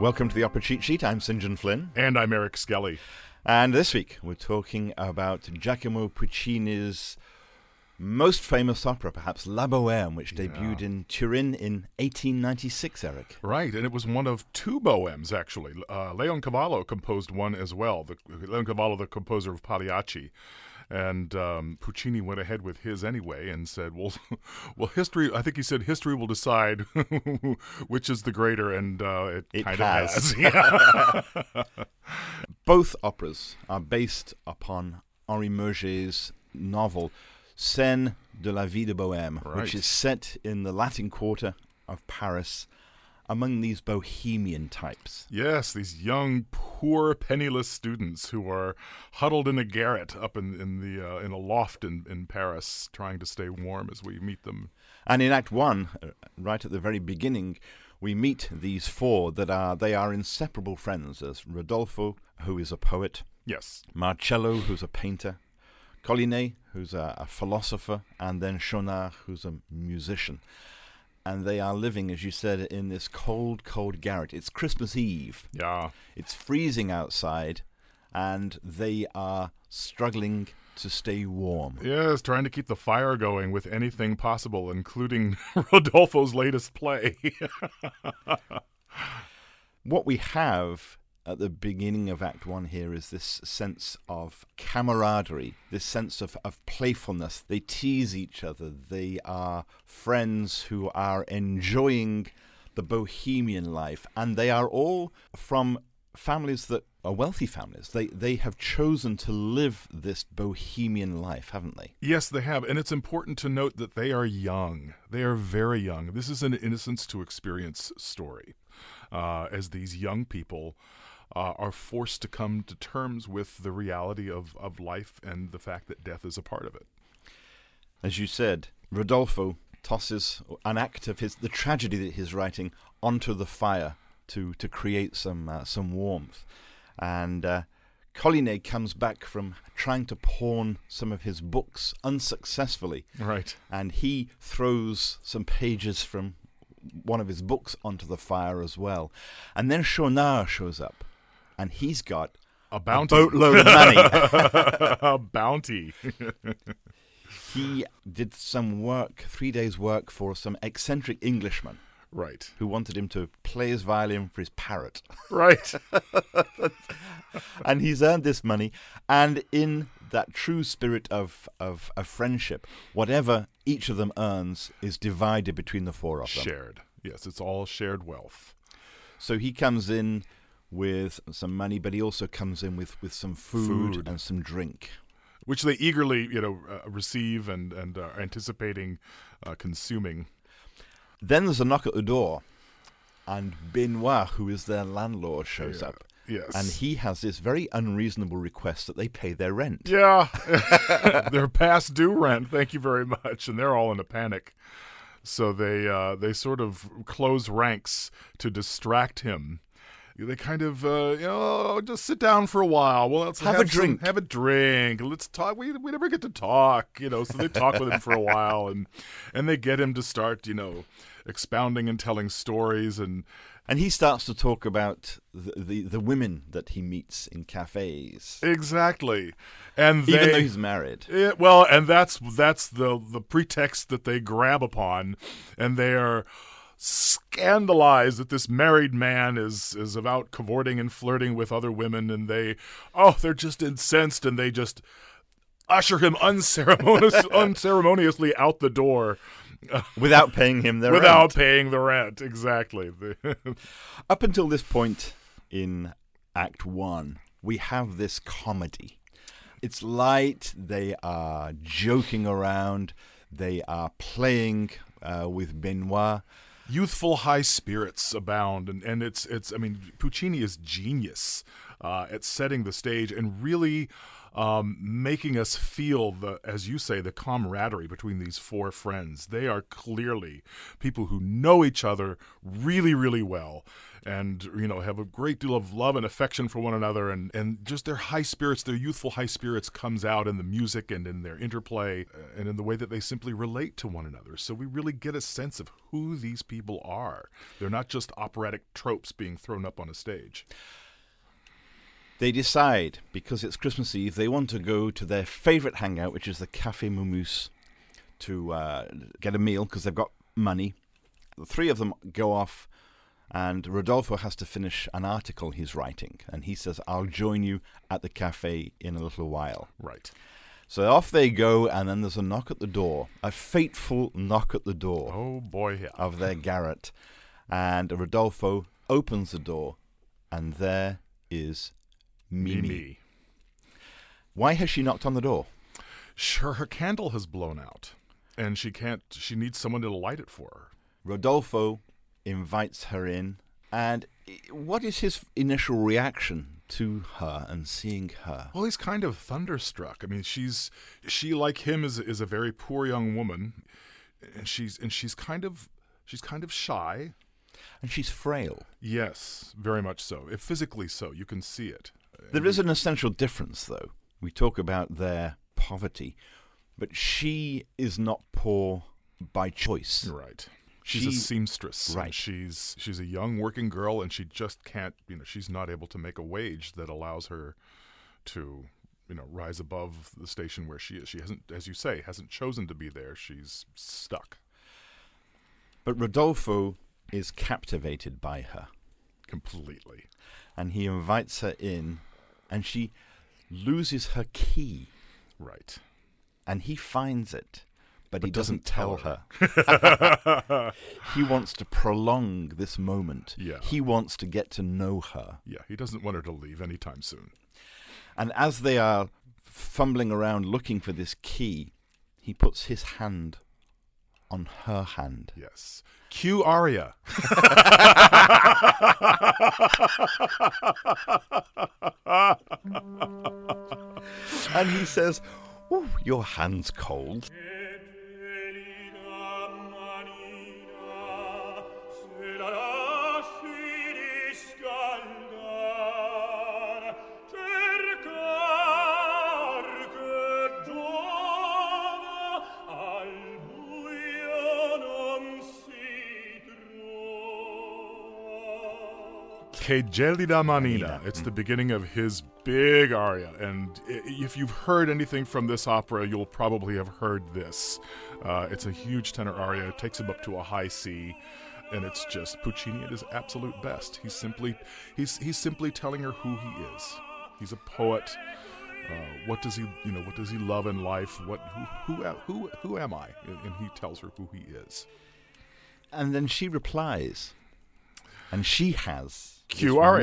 Welcome to the Opera Cheat Sheet. I'm St.John Flynn. And I'm Eric Skelly. And this week we're talking about Giacomo Puccini's most famous opera, perhaps La Bohème, which debuted in Turin in 1896, Eric. Right, and it was one of two Bohèmes, actually. Leoncavallo composed one as well, Leoncavallo, the composer of Pagliacci. And Puccini went ahead with his anyway and said, well, history, I think he said, history will decide which is the greater, and it kind of has. Yeah. Both operas are based upon Henri Murger's novel, Scène de la Vie de Bohème, right, which is set in the Latin Quarter of Paris, among these bohemian types. Yes, these young, poor, penniless students who are huddled in a garret up in a loft in Paris, trying to stay warm as we meet them. And in Act 1, right at the very beginning, we meet these four they are inseparable friends. There's Rodolfo, who is a poet. Yes. Marcello, who's a painter. Colline, who's a philosopher. And then Schaunard, who's a musician. And they are living, as you said, in this cold, cold garret. It's Christmas Eve. Yeah. It's freezing outside, and they are struggling to stay warm. Yes, trying to keep the fire going with anything possible, including Rodolfo's latest play. What we have at the beginning of Act 1 here is this sense of camaraderie, this sense of playfulness. They tease each other. They are friends who are enjoying the bohemian life. And they are all from families that are wealthy families. They have chosen to live this bohemian life, haven't they? Yes, they have. And it's important to note that they are young. They are very young. This is an innocence to experience story, as these young people are forced to come to terms with the reality of life and the fact that death is a part of it. As you said, Rodolfo tosses an act of the tragedy that he's writing onto the fire to create some warmth. And Colline comes back from trying to pawn some of his books unsuccessfully. Right. And he throws some pages from one of his books onto the fire as well. And then Schaunard shows up. And he's got a boatload of money. A bounty. He did some work, 3 days' work, for some eccentric Englishman. Right. Who wanted him to play his violin for his parrot. Right. And he's earned this money. And in that true spirit of friendship, whatever each of them earns is divided between the four of them. Shared. Yes, it's all shared wealth. So he comes in with some money, but he also comes in with some food and some drink, which they eagerly, receive and are anticipating consuming. Then there's a knock at the door, and Benoit, who is their landlord, shows up. Yes, and he has this very unreasonable request that they pay their rent. Yeah, their past due rent. Thank you very much, and they're all in a panic. So they sort of close ranks to distract him. They kind of, just sit down for a while. Well, let's have a drink. Have a drink. Let's talk. We never get to talk, so they talk with him for a while. And they get him to start, expounding and telling stories. And he starts to talk about the women that he meets in cafes. Exactly. Even though he's married. And that's the pretext that they grab upon. And they are scandalized that this married man is about cavorting and flirting with other women, and they're just incensed, and they just usher him unceremoniously out the door. Without paying him the rent. Without paying the rent, exactly. Up until this point in Act 1, we have this comedy. It's light, they are joking around, they are playing with Benoit. Youthful high spirits abound, and it's Puccini is genius at setting the stage and really making us feel, as you say, the camaraderie between these four friends. They are clearly people who know each other really, really well and, you know, have a great deal of love and affection for one another. And just their high spirits, their youthful high spirits comes out in the music and in their interplay and in the way that they simply relate to one another. So we really get a sense of who these people are. They're not just operatic tropes being thrown up on a stage. They decide, because it's Christmas Eve, they want to go to their favorite hangout, which is the Café Momus, to get a meal because they've got money. The three of them go off, and Rodolfo has to finish an article he's writing. And he says, I'll join you at the café in a little while. Right. So off they go, and then there's a knock at the door, a fateful knock at the door. Oh, boy. Yeah. Of their garret. And Rodolfo opens the door, and there is Mimi. Why has she knocked on the door? Sure, her candle has blown out, and she needs someone to light it for her. Rodolfo invites her in, and what is his initial reaction to her and seeing her? Well, he's kind of thunderstruck. I mean, she like him is a very poor young woman, and she's kind of shy, and she's frail. Yes, very much so. If physically so, you can see it. There is an essential difference, though. We talk about their poverty, but she is not poor by choice. Right. She's a seamstress. Right. She's a young working girl, and she just can't, you know, she's not able to make a wage that allows her to, you know, rise above the station where she is. She hasn't, as you say, hasn't chosen to be there. She's stuck. But Rodolfo is captivated by her. Completely. And he invites her in, and she loses her key. Right. And he finds it, but he doesn't tell her. He wants to prolong this moment. Yeah. He wants to get to know her. Yeah, he doesn't want her to leave anytime soon. And as they are fumbling around looking for this key, he puts his hand on her hand. Yes. Cue aria. And he says, "Ooh, your hand's cold." Che gelida manina. It's the beginning of his big aria, and if you've heard anything from this opera, you'll probably have heard this. It's a huge tenor aria. It takes him up to a high C, and it's just Puccini at his absolute best. He's simply telling her who he is. He's a poet. What does he love in life? Who am I? And he tells her who he is. And then she replies, and she has Q R.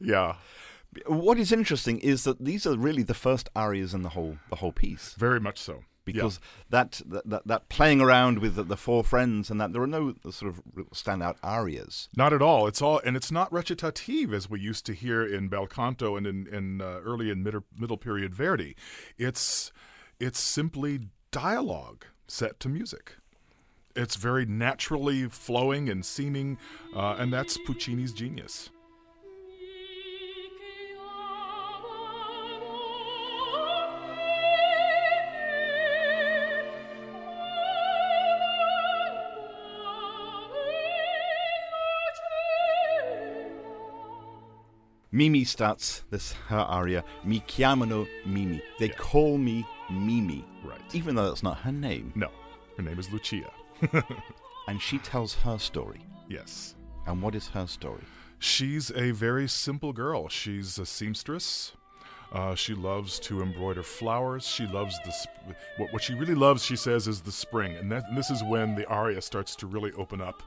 Yeah. What is interesting is that these are really the first arias in the whole piece. Very much so. Because that playing around with the four friends and that, there are no sort of standout arias. Not at all. It's all, and it's not recitative as we used to hear in bel canto and in early and middle period Verdi. It's simply dialogue set to music. It's very naturally flowing and seeming, and that's Puccini's genius. Mimi starts her aria, Mi chiamano Mimi. They call me Mimi. Right. Even though that's not her name. No, her name is Lucia. And she tells her story. Yes. And what is her story? She's a very simple girl. She's a seamstress. She loves to embroider flowers. She loves what she really loves, she says, is the spring. And this is when the aria starts to really open up.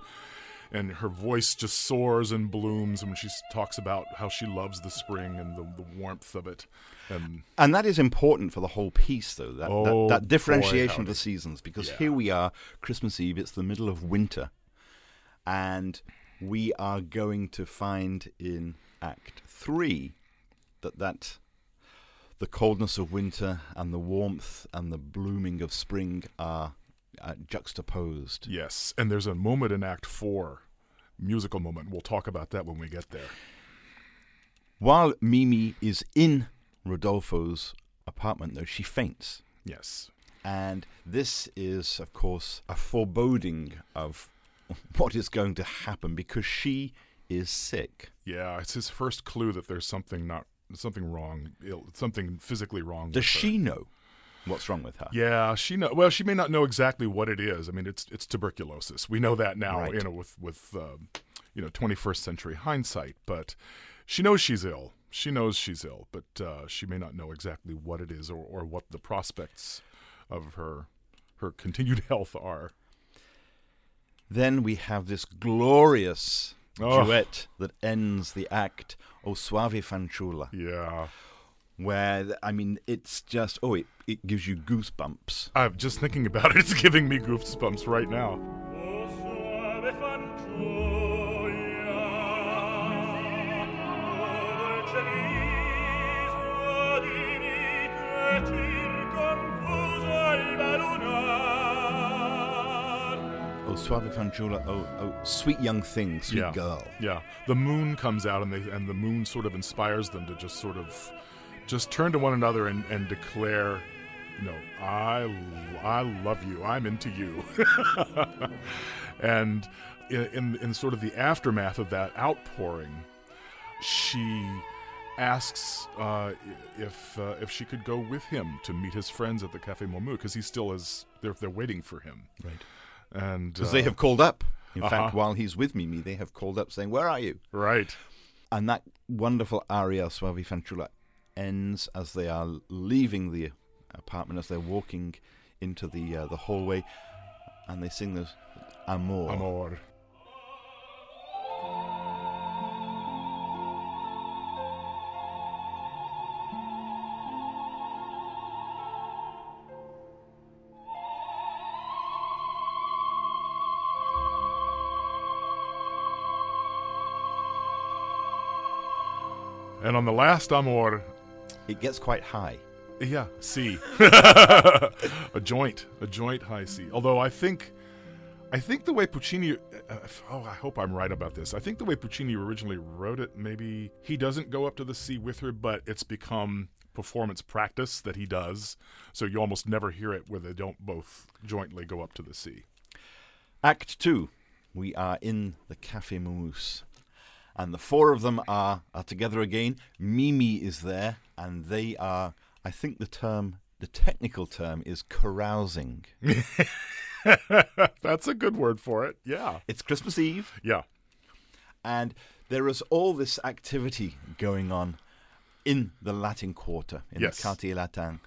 And her voice just soars and blooms when she talks about how she loves the spring and the warmth of it. And that is important for the whole piece, though, that differentiation of the seasons. Because here we are, Christmas Eve, it's the middle of winter. And we are going to find in Act 3 that the coldness of winter and the warmth and the blooming of spring are juxtaposed. Yes, and there's a moment in Act 4, musical moment. We'll talk about that when we get there. While Mimi is in Rodolfo's apartment, though, she faints. Yes. And this is, of course, a foreboding of what is going to happen because she is sick. Yeah, it's his first clue that there's something physically wrong. Does she know what's wrong with her? Yeah, well, she may not know exactly what it is. I mean, it's tuberculosis. We know that now, right. with 21st century hindsight. But she knows she's ill. She knows she's ill, but she may not know exactly what it is or what the prospects of her continued health are. Then we have this glorious duet that ends the act, O Suave Fanciulla. Yeah. Where, I mean, it's just, it gives you goosebumps. I'm just thinking about it. It's giving me goosebumps right now. O Suave Fanciulla. Oh, Suave Fanciulla, oh, sweet young thing, sweet girl. Yeah, the moon comes out and the moon sort of inspires them to just turn to one another and declare, I love you, I'm into you. And in sort of the aftermath of that outpouring, she asks if she could go with him to meet his friends at the Café Momus, because he still is, they're waiting for him. Right. And because they have called up. In fact, while he's with Mimi, they have called up saying, where are you? Right. And that wonderful aria, Suave Fanciulla, ends as they are leaving the apartment, as they're walking into the hallway, and they sing this Amor. Amor. And on the last Amor, it gets quite high. Yeah, C. A joint high C. Although I think the way Puccini, I hope I'm right about this. I think the way Puccini originally wrote it, maybe he doesn't go up to the C with her, but it's become performance practice that he does. So you almost never hear it where they don't both jointly go up to the C. Act 2, we are in the Café Momus. And the four of them are together again. Mimi is there, and they are, I think the technical term is carousing. That's a good word for it, yeah. It's Christmas Eve. Yeah. And there is all this activity going on in the Latin Quarter, the Quartier Latin,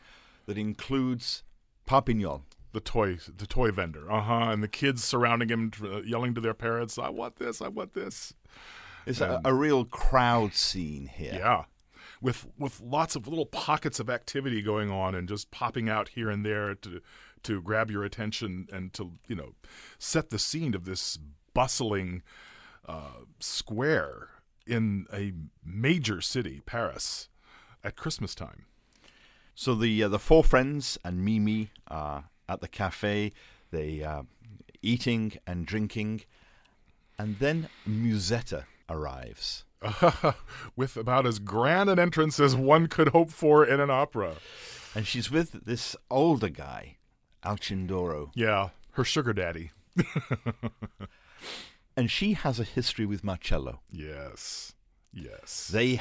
that includes Papignol. The toy vendor, and the kids surrounding him, yelling to their parents, I want this, I want this. It's a real crowd scene here. Yeah, with lots of little pockets of activity going on and just popping out here and there to grab your attention and to set the scene of this bustling square in a major city, Paris, at Christmas time. So the four friends and Mimi are at the cafe. They are eating and drinking, and then Musetta arrives. With about as grand an entrance as one could hope for in an opera. And she's with this older guy, Alcindoro. Yeah, her sugar daddy. And she has a history with Marcello. Yes, yes. They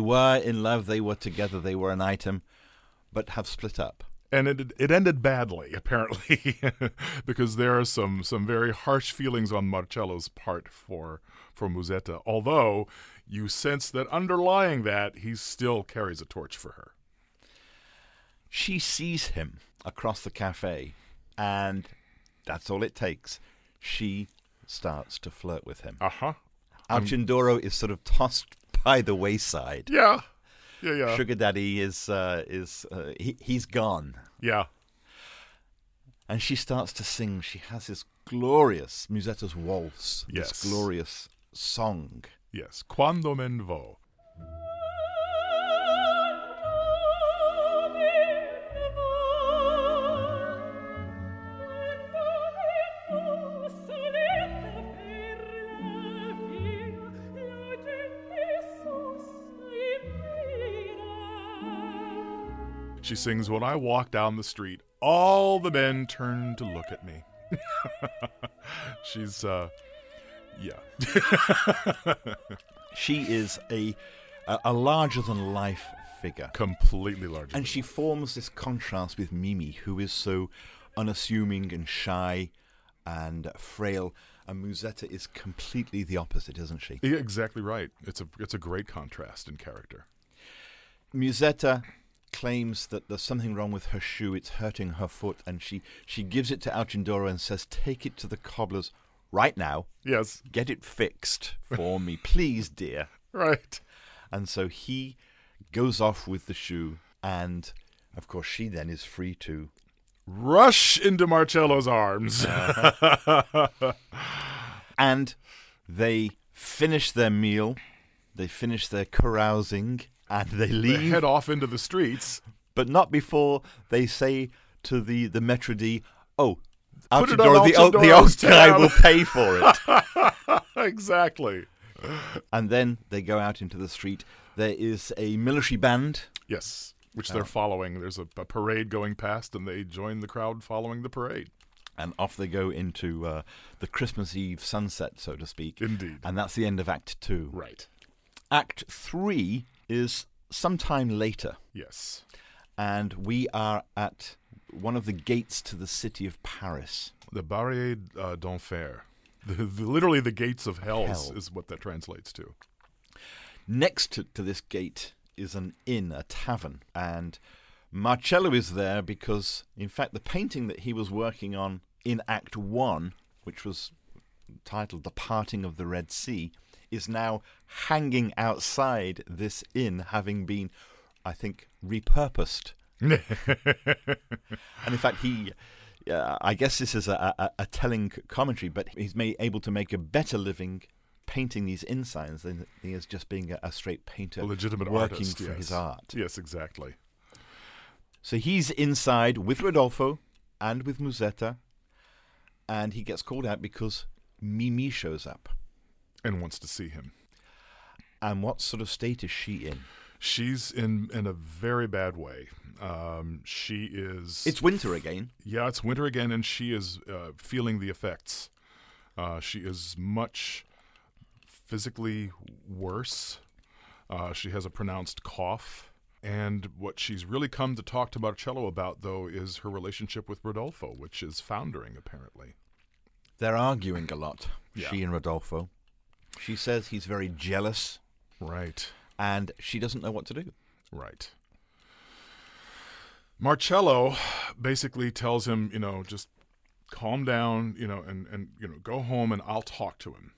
were in love, they were together, they were an item, but have split up. And it ended badly, apparently, because there are some very harsh feelings on Marcello's part for Musetta, although you sense that underlying that, he still carries a torch for her. She sees him across the cafe, and that's all it takes. She starts to flirt with him. Uh-huh. Alcindoro is sort of tossed by the wayside. Yeah. Yeah, yeah. Sugar Daddy is he's gone. Yeah. And she starts to sing. She has this glorious Musetta's waltz. Yes. This glorious song. Yes. Quando men vo. She sings, "When I walk down the street, all the men turn to look at me." She's, yeah. She is a larger-than-life figure. Completely larger. And she forms this contrast with Mimi, who is so unassuming and shy and frail. And Musetta is completely the opposite, isn't she? Yeah, exactly right. It's a great contrast in character. Musetta claims that there's something wrong with her shoe. It's hurting her foot. And she gives it to Alcindoro and says, "Take it to the cobbler's right now. Yes. Get it fixed for me, please, dear." Right. And so he goes off with the shoe. And, of course, she then is free to rush into Marcello's arms. And they finish their meal. They finish their carousing. And they leave. They head off into the streets. But not before they say to the maitre d', "Oh, Alcindoro, the old guy will pay for it." Exactly. And then they go out into the street. There is a military band. Yes, which they're following. There's a parade going past, and they join the crowd following the parade. And off they go into the Christmas Eve sunset, so to speak. Indeed. And that's the end of Act 2. Right. Act 3 is sometime later. Yes. And we are at one of the gates to the city of Paris. The Barrier d'Enfer. Literally the gates of hell is what that translates to. Next to this gate is an inn, a tavern. And Marcello is there because, in fact, the painting that he was working on in Act 1, which was titled The Parting of the Red Sea, is now hanging outside this inn, having been, I think, repurposed. And in fact, he, I guess this is a telling commentary, but he's able to make a better living painting these inn signs than he is just being a straight painter, a legitimate working artist, for his art. Yes, exactly. So he's inside with Rodolfo and with Musetta, and he gets called out because Mimi shows up. And wants to see him. And what sort of state is she in? She's in a very bad way. She is... It's winter again. Yeah, it's winter again, and she is feeling the effects. She is much physically worse. She has a pronounced cough. And what she's really come to talk to Marcello about, though, is her relationship with Rodolfo, which is foundering, apparently. They're arguing a lot, yeah. She and Rodolfo. She says he's very jealous. Right. And she doesn't know what to do. Right. Marcello basically tells him, just calm down, and go home and I'll talk to him.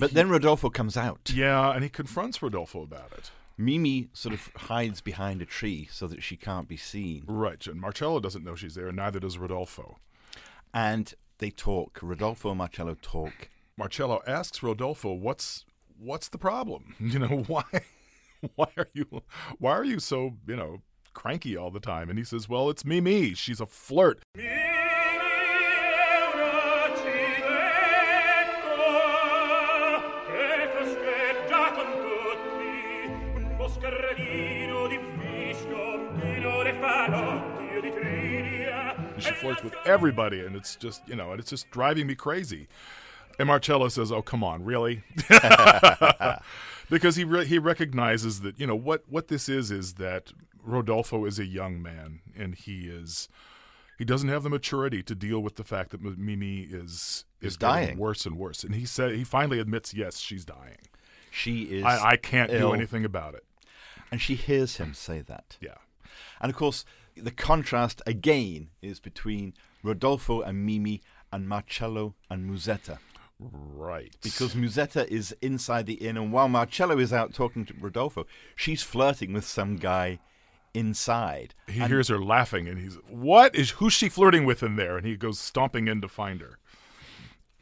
But then Rodolfo comes out. Yeah, and he confronts Rodolfo about it. Mimi sort of hides behind a tree so that she can't be seen. Right, and Marcello doesn't know she's there, and neither does Rodolfo. And they talk. Rodolfo and Marcello talk. Marcello asks Rodolfo, "What's the problem? Why are you so cranky all the time?" And he says, "Well, it's Mimi. She's a flirt." She flirts with everybody, and it's just and it's just driving me crazy. And Marcello says, "Oh, come on, really?" Because he recognizes that, what this is that Rodolfo is a young man, and he doesn't have the maturity to deal with the fact that Mimi is dying, worse and worse. And he finally admits, yes, she's dying. She is. I can't do anything about it. And she hears him say that. Yeah. And of course, the contrast again is between Rodolfo and Mimi and Marcello and Musetta. Right. Because Musetta is inside the inn, and while Marcello is out talking to Rodolfo, she's flirting with some guy inside. He hears her laughing, and he's, who's she flirting with in there? And he goes stomping in to find her.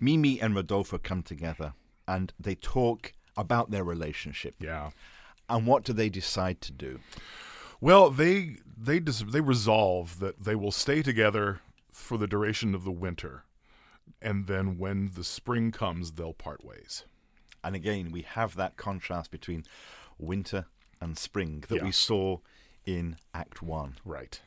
Mimi and Rodolfo come together, and they talk about their relationship. Yeah. And what do they decide to do? Well, they resolve that they will stay together for the duration of the winter. And then when the spring comes, they'll part ways. And again, we have that contrast between winter and spring that we saw in Act 1. Right.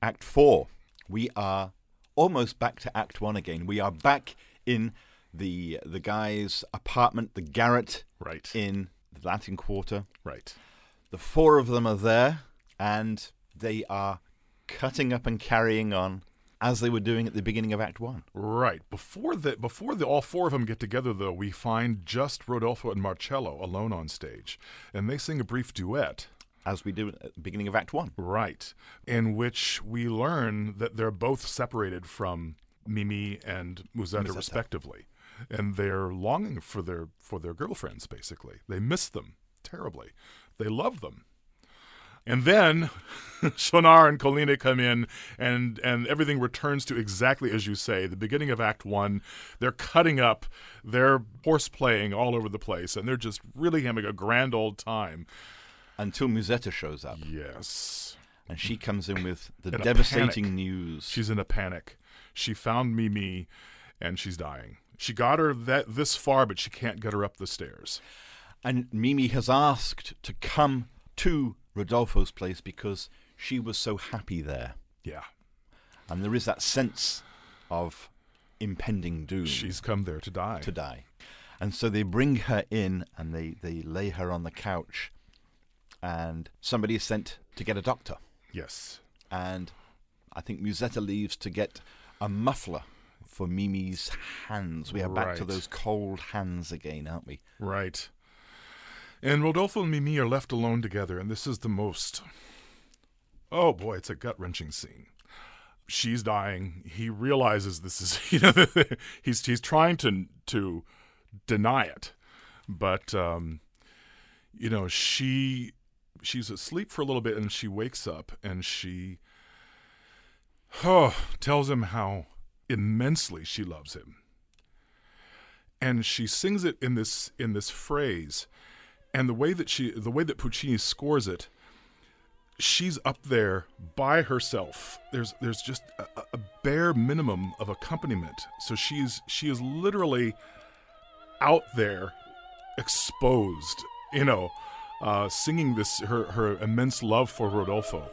Act 4, we are almost back to Act 1 again. We are back in the guy's apartment, the garret, right, in the Latin Quarter. Right. The four of them are there, and they are cutting up and carrying on as they were doing at the beginning of Act 1. Right. Before all four of them get together, though, we find just Rodolfo and Marcello alone on stage, and they sing a brief duet. As we do at the beginning of Act 1. Right. In which we learn that they're both separated from Mimi and Musetta. Respectively. And they're longing for their girlfriends, basically. They miss them terribly. They love them. And then Schaunard and Colline come in, and everything returns to exactly as you say, the beginning of Act 1. They're cutting up, they're horseplaying all over the place, and they're just really having a grand old time. Until Musetta shows up. Yes. And she comes in with the devastating news. She's in a panic. She found Mimi, and she's dying. She got her this far, but she can't get her up the stairs. And Mimi has asked to come to Rodolfo's place because she was so happy there. Yeah. And there is that sense of impending doom. She's come there to die. To die. And so they bring her in, and they lay her on the couch, and somebody is sent to get a doctor. Yes. And I think Musetta leaves to get a muffler for Mimi's hands. We are back to those cold hands again, aren't we? Right. And Rodolfo and Mimi are left alone together, and this is the most... Oh, boy, it's a gut-wrenching scene. She's dying. He realizes this is... he's trying to deny it. But, she's asleep for a little bit, and she wakes up, and she tells him how immensely she loves him. And she sings it in this phrase... And the way that Puccini scores it, she's up there by herself. There's just a bare minimum of accompaniment. So she is literally out there, exposed, singing this her immense love for Rodolfo.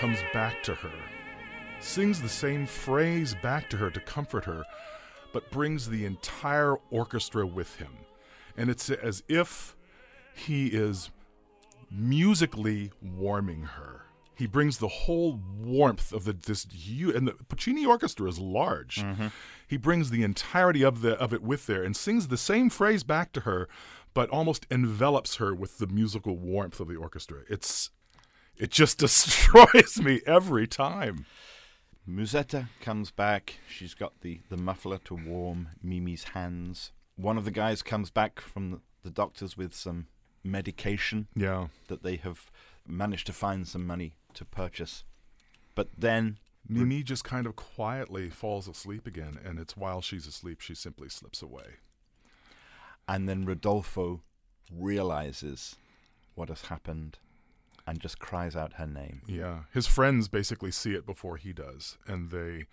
Comes back to her, sings the same phrase back to her to comfort her, but brings the entire orchestra with him. And it's as if he is musically warming her. He brings the whole warmth of the Puccini orchestra is large. Mm-hmm. He brings the entirety of it with there and sings the same phrase back to her, but almost envelops her with the musical warmth of the orchestra. It just destroys me every time. Musetta comes back. She's got the muffler to warm Mimi's hands. One of the guys comes back from the doctors with some medication that they have managed to find some money to purchase. But then... Mimi just kind of quietly falls asleep again, and it's while she's asleep she simply slips away. And then Rodolfo realizes what has happened. And just cries out her name. Yeah. His friends basically see it before he does. And they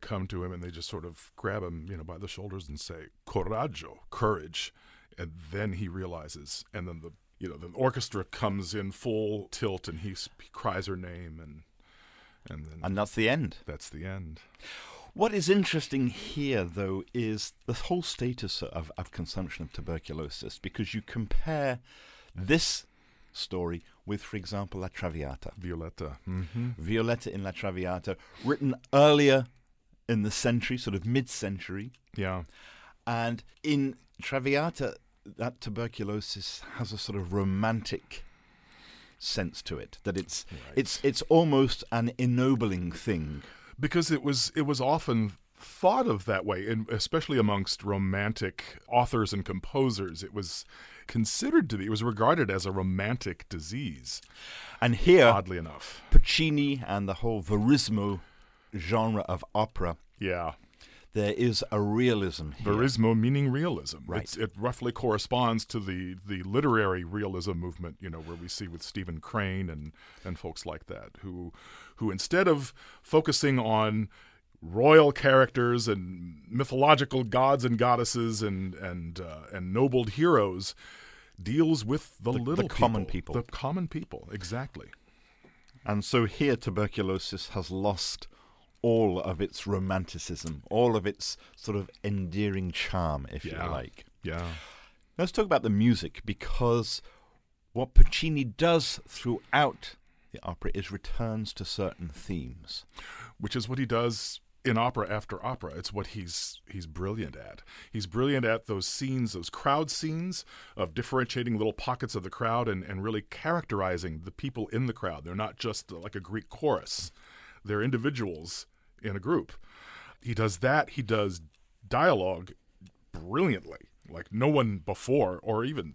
come to him and they just sort of grab him, by the shoulders and say, Coraggio, courage. And then he realizes. And then the orchestra comes in full tilt and he cries her name. And then that's the end. That's the end. What is interesting here, though, is the whole status of consumption of tuberculosis. Because you compare this story with, for example, La Traviata. Violetta. Mm-hmm. Violetta in La Traviata, written earlier in the century, sort of mid-century. Yeah. And in Traviata, that tuberculosis has a sort of romantic sense to it, that it's almost an ennobling thing. Because it was often thought of that way, and especially amongst romantic authors and composers, it was considered to be, it was regarded as a romantic disease. And here, oddly enough, Puccini and the whole verismo genre of opera, there is a realism here. Verismo meaning realism. Right. It roughly corresponds to the literary realism movement, you know, where we see with Stephen Crane and folks like that, who instead of focusing on royal characters and mythological gods and goddesses and nobled heroes, deals with the common people. The common people, exactly. And so here tuberculosis has lost all of its romanticism, all of its sort of endearing charm, if you like. Yeah. Let's talk about the music, because what Puccini does throughout the opera is returns to certain themes. Which is what he does in opera after opera. It's what he's brilliant at. He's brilliant at those scenes, those crowd scenes, of differentiating little pockets of the crowd and really characterizing the people in the crowd. They're not just like a Greek chorus. They're individuals in a group. He does that. He does dialogue brilliantly, like no one before or even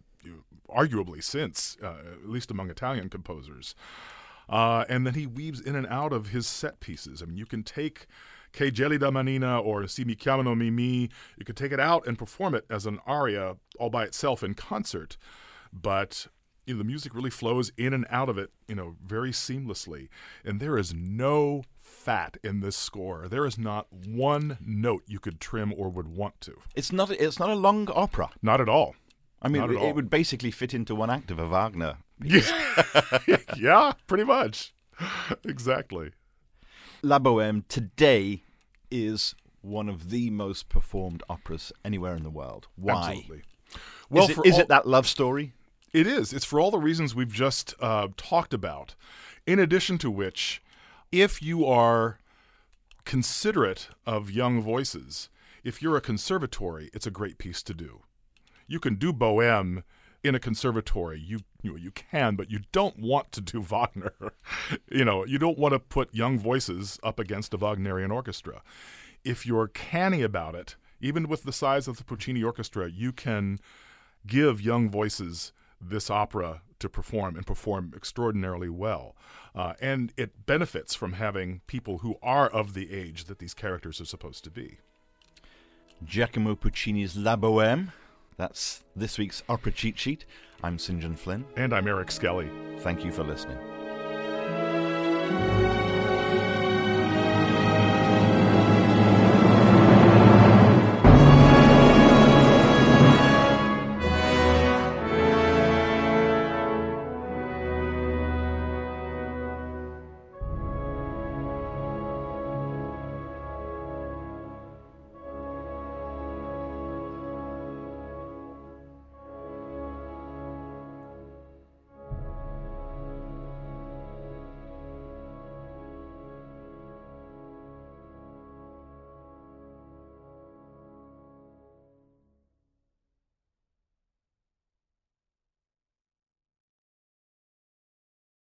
arguably since, at least among Italian composers. And then he weaves in and out of his set pieces. I mean, you can take Che Gelida Manina or Mi chiamano Mimi. You could take it out and perform it as an aria all by itself in concert. But you know, the music really flows in and out of it, you know, very seamlessly. And there is no fat in this score. There is not one note you could trim or would want to. It's not a long opera. Not at all. I mean, it would basically fit into one act of a Wagner. Yeah, pretty much. Exactly. La Bohème today is one of the most performed operas anywhere in the world. Why? Absolutely. Well, is it that love story? It is. It's for all the reasons we've just talked about. In addition to which, if you are considerate of young voices, if you're a conservatory, it's a great piece to do. You can do Bohème in a conservatory. You can, but you don't want to do Wagner. You know, you don't want to put young voices up against a Wagnerian orchestra. If you're canny about it, even with the size of the Puccini orchestra, you can give young voices this opera to perform and perform extraordinarily well. And it benefits from having people who are of the age that these characters are supposed to be. Giacomo Puccini's La Bohème. That's this week's Opera Cheat Sheet. I'm St. John Flynn. And I'm Eric Skelly. Thank you for listening.